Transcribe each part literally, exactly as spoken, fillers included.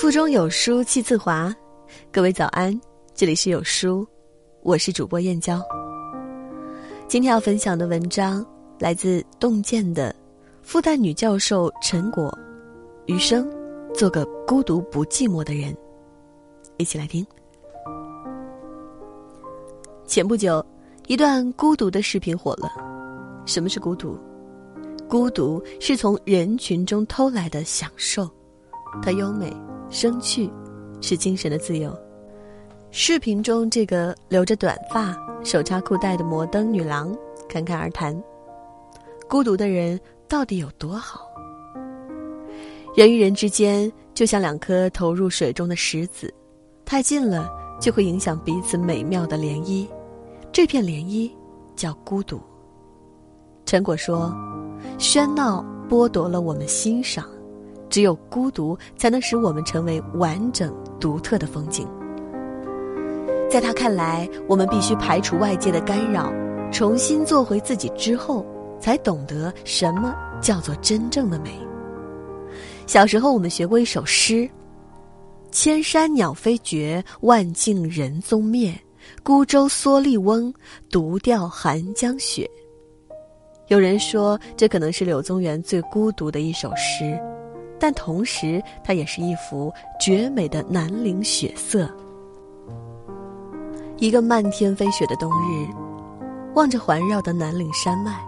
腹中有书气自华，各位早安，这里是有书，我是主播燕娇。今天要分享的文章来自洞见的复旦女教授陈果，余生做个孤独不寂寞的人，一起来听。前不久，一段孤独的视频火了。什么是孤独？孤独是从人群中偷来的享受，它优美生趣，是精神的自由。视频中这个留着短发手插裤带的摩登女郎侃侃而谈，孤独的人到底有多好？人与人之间就像两颗投入水中的石子，太近了就会影响彼此美妙的涟漪，这片涟漪叫孤独。陈果说，喧闹剥夺了我们欣赏，只有孤独才能使我们成为完整独特的风景。在他看来，我们必须排除外界的干扰，重新做回自己之后，才懂得什么叫做真正的美。小时候我们学过一首诗，千山鸟飞绝，万径人踪灭，孤舟蓑笠翁，独钓寒江雪。有人说这可能是柳宗元最孤独的一首诗，但同时它也是一幅绝美的南岭雪色。一个漫天飞雪的冬日，望着环绕的南岭山脉，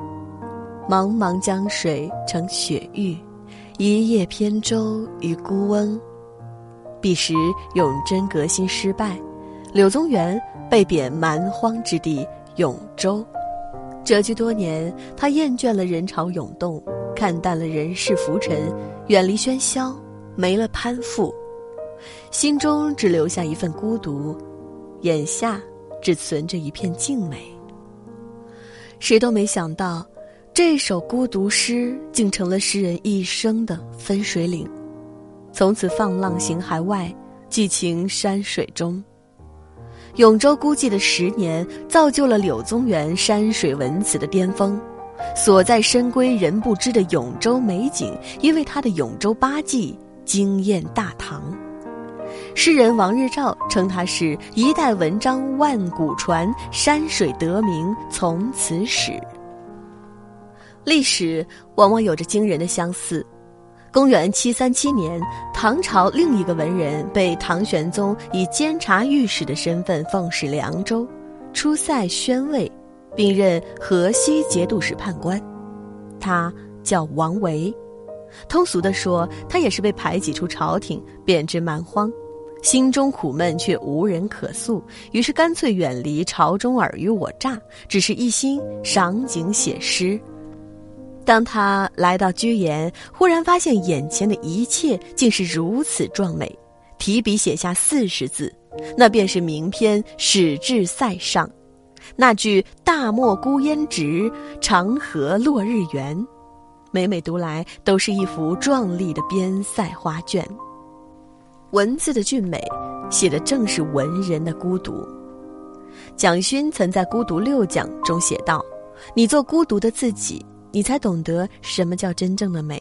茫茫江水成雪域，一叶扁舟与孤翁。彼时永贞革新失败，柳宗元被贬蛮荒之地永州，谪居多年，他厌倦了人潮涌动，看淡了人世浮沉，远离喧嚣，没了攀附，心中只留下一份孤独，眼下只存着一片静美。谁都没想到，这首孤独诗竟成了诗人一生的分水岭，从此放浪形骸外，寄情山水中。永州孤寂的十年，造就了柳宗元山水文辞的巅峰。所在深闺人不知的永州美景，因为他的《永州八记》惊艳大唐。诗人王日照称他是一代文章万古传，山水得名从此始。历史往往有着惊人的相似。公元七三七年，唐朝另一个文人被唐玄宗以监察御史的身份奉使凉州，出塞宣慰，并任河西节度使判官。他叫王维，通俗地说，他也是被排挤出朝廷，贬至蛮荒，心中苦闷却无人可诉，于是干脆远离朝中尔虞我诈，只是一心赏景写诗。当他来到居延，忽然发现眼前的一切竟是如此壮美，提笔写下四十字，那便是名篇《使至塞上》。那句“大漠孤烟直，长河落日圆”，每每读来都是一幅壮丽的边塞画卷。文字的俊美，写的正是文人的孤独。蒋勋曾在《孤独六讲》中写道：“你做孤独的自己，你才懂得什么叫真正的美。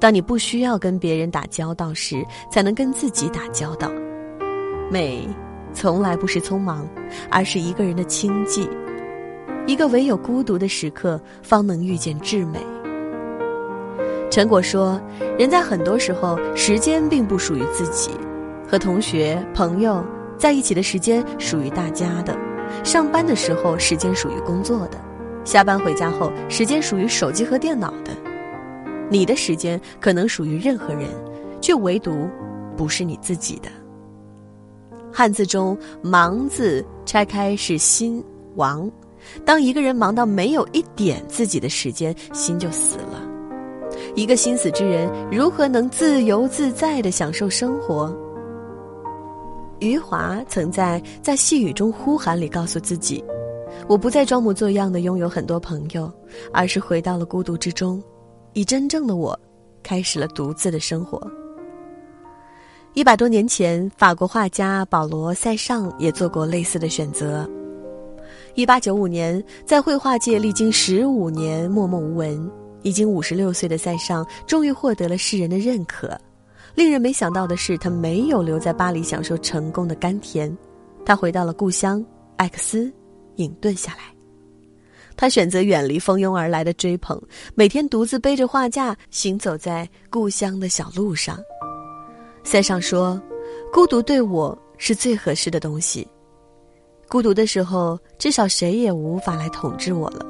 当你不需要跟别人打交道时，才能跟自己打交道。美从来不是匆忙，而是一个人的清寂。一个唯有孤独的时刻，方能遇见至美。”陈果说，人在很多时候，时间并不属于自己，和同学朋友在一起的时间属于大家的，上班的时候时间属于工作的，下班回家后时间属于手机和电脑的。你的时间可能属于任何人，却唯独不是你自己的。汉字中忙字拆开是心亡，当一个人忙到没有一点自己的时间，心就死了。一个心死之人如何能自由自在地享受生活？余华曾在在细雨中呼喊里告诉自己，我不再装模作样地拥有很多朋友，而是回到了孤独之中，以真正的我开始了独自的生活。一百多年前，法国画家保罗·塞尚也做过类似的选择。一八九五年，在绘画界历经十五年默默无闻，已经五十六岁的塞尚终于获得了世人的认可，令人没想到的是，他没有留在巴黎享受成功的甘甜，他回到了故乡艾克斯隐遁下来。他选择远离蜂拥而来的追捧，每天独自背着画架行走在故乡的小路上。塞尚说，孤独对我是最合适的东西，孤独的时候至少谁也无法来统治我了。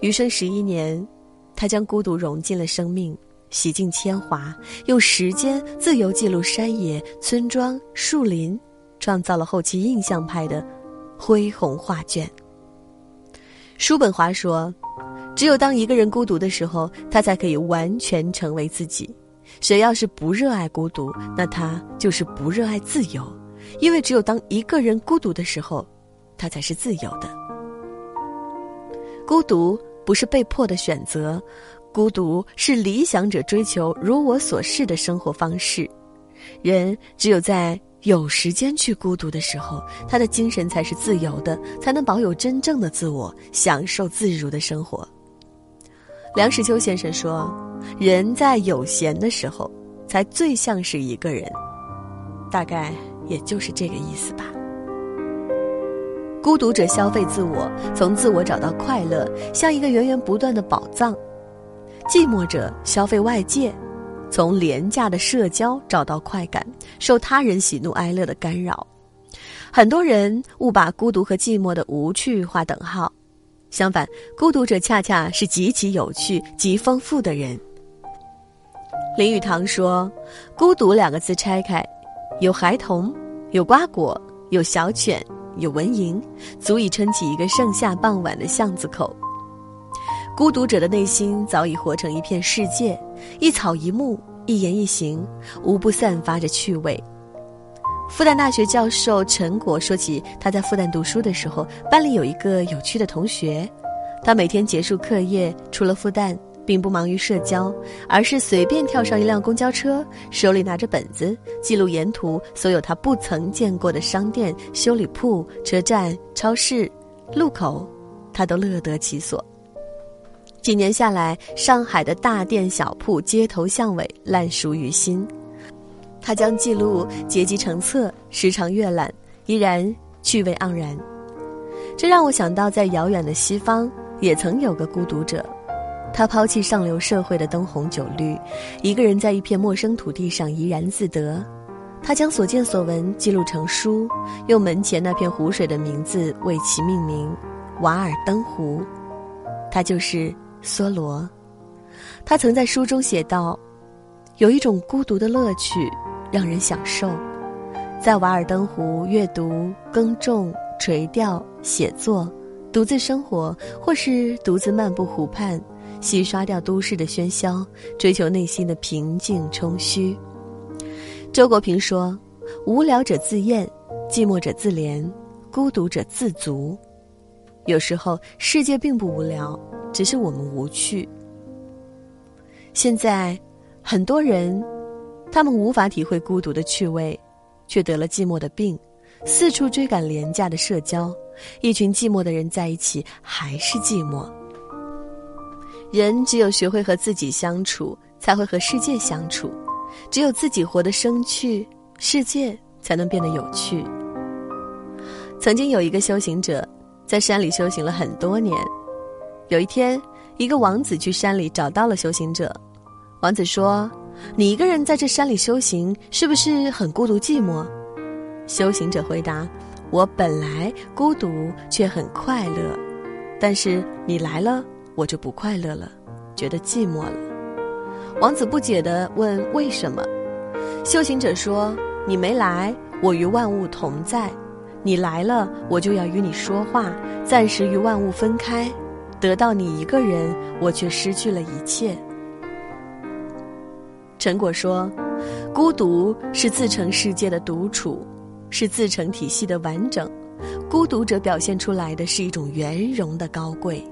余生十一年，他将孤独融进了生命，洗尽铅华，用时间自由记录山野、村庄、树林，创造了后期印象派的恢宏画卷。叔本华说，只有当一个人孤独的时候，他才可以完全成为自己。谁要是不热爱孤独，那他就是不热爱自由，因为只有当一个人孤独的时候，他才是自由的。孤独不是被迫的选择，孤独是理想者追求如我所示的生活方式。人只有在有时间去孤独的时候，他的精神才是自由的，才能保有真正的自我，享受自如的生活。梁实秋先生说，人在有闲的时候才最像是一个人，大概也就是这个意思吧。孤独者消费自我，从自我找到快乐，像一个源源不断的宝藏；寂寞者消费外界，从廉价的社交找到快感，受他人喜怒哀乐的干扰。很多人误把孤独和寂寞的无趣划等号，相反，孤独者恰恰是极其有趣、极丰富的人。林语堂说，孤独两个字拆开，有孩童，有瓜果，有小犬，有蚊蝇，足以撑起一个盛夏傍晚的巷子口。孤独者的内心早已活成一片世界，一草一木，一言一行，无不散发着趣味。复旦大学教授陈果说起他在复旦读书的时候，班里有一个有趣的同学，他每天结束课业，除了复旦并不忙于社交，而是随便跳上一辆公交车，手里拿着本子，记录沿途所有他不曾见过的商店、修理铺、车站、超市、路口，他都乐得其所。几年下来，上海的大店小铺、街头巷尾烂熟于心，他将记录结集成册，时常阅览，依然趣味盎然。这让我想到，在遥远的西方也曾有个孤独者，他抛弃上流社会的灯红酒绿，一个人在一片陌生土地上怡然自得。他将所见所闻记录成书，用门前那片湖水的名字为其命名，瓦尔登湖。他就是梭罗。他曾在书中写道，有一种孤独的乐趣让人享受，在瓦尔登湖阅读、耕种、垂钓、写作，独自生活，或是独自漫步湖畔，洗刷掉都市的喧嚣，追求内心的平静充虚。周国平说，无聊者自厌，寂寞者自怜，孤独者自足。有时候世界并不无聊，只是我们无趣。现在很多人，他们无法体会孤独的趣味，却得了寂寞的病，四处追赶廉价的社交，一群寂寞的人在一起还是寂寞。人只有学会和自己相处，才会和世界相处，只有自己活得生趣，世界才能变得有趣。曾经有一个修行者，在山里修行了很多年。有一天，一个王子去山里找到了修行者。王子说，你一个人在这山里修行，是不是很孤独寂寞？修行者回答，我本来孤独却很快乐，但是你来了，我就不快乐了，觉得寂寞了。王子不解地问，为什么？修行者说，你没来，我与万物同在，你来了，我就要与你说话，暂时与万物分开，得到你一个人，我却失去了一切。陈果说，孤独是自成世界的独处，是自成体系的完整，孤独者表现出来的是一种圆融的高贵。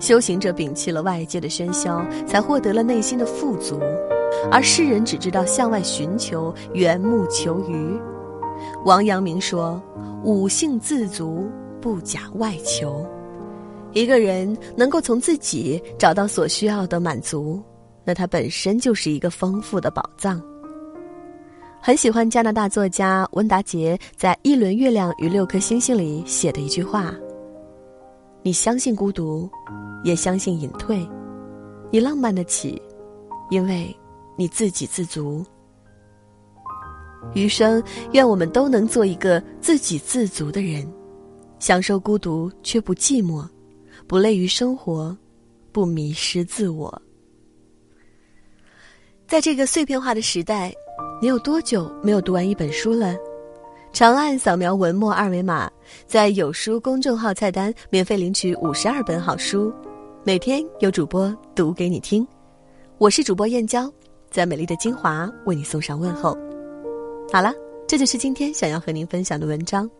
修行者摒弃了外界的喧嚣，才获得了内心的富足，而世人只知道向外寻求，缘木求鱼。王阳明说，五性自足，不假外求。一个人能够从自己找到所需要的满足，那它本身就是一个丰富的宝藏。很喜欢加拿大作家温达杰在《一轮月亮与六颗星星》里写的一句话：你相信孤独，也相信隐退，你浪漫得起，因为你自给自足。余生，愿我们都能做一个自给自足的人，享受孤独却不寂寞，不累于生活，不迷失自我。在这个碎片化的时代，你有多久没有读完一本书了？长按扫描文末二维码，在有书公众号菜单免费领取五十二本好书，每天有主播读给你听。我是主播燕娇，在美丽的金华为你送上问候。好了，这就是今天想要和您分享的文章。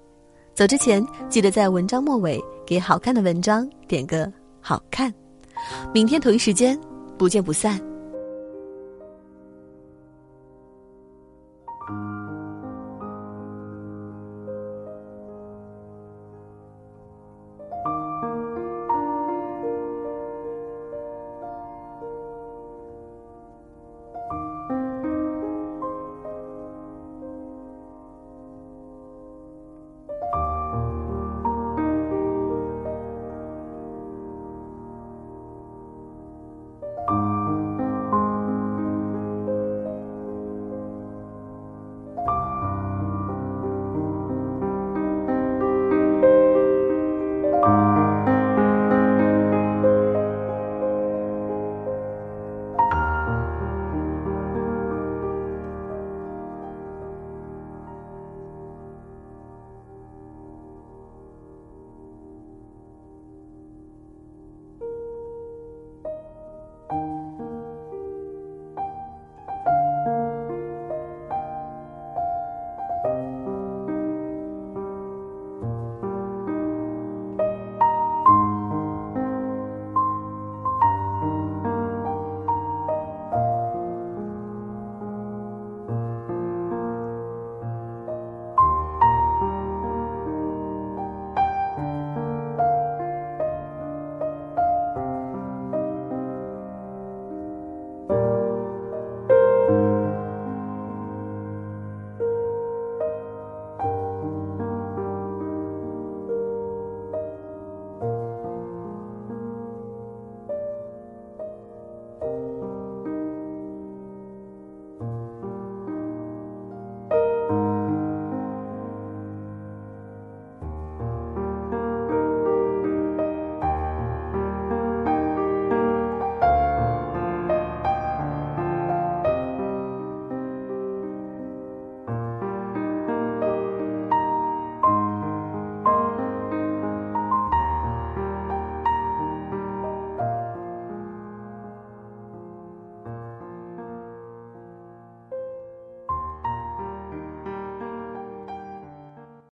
走之前，记得在文章末尾给好看的文章点个好看。明天同一时间，不见不散。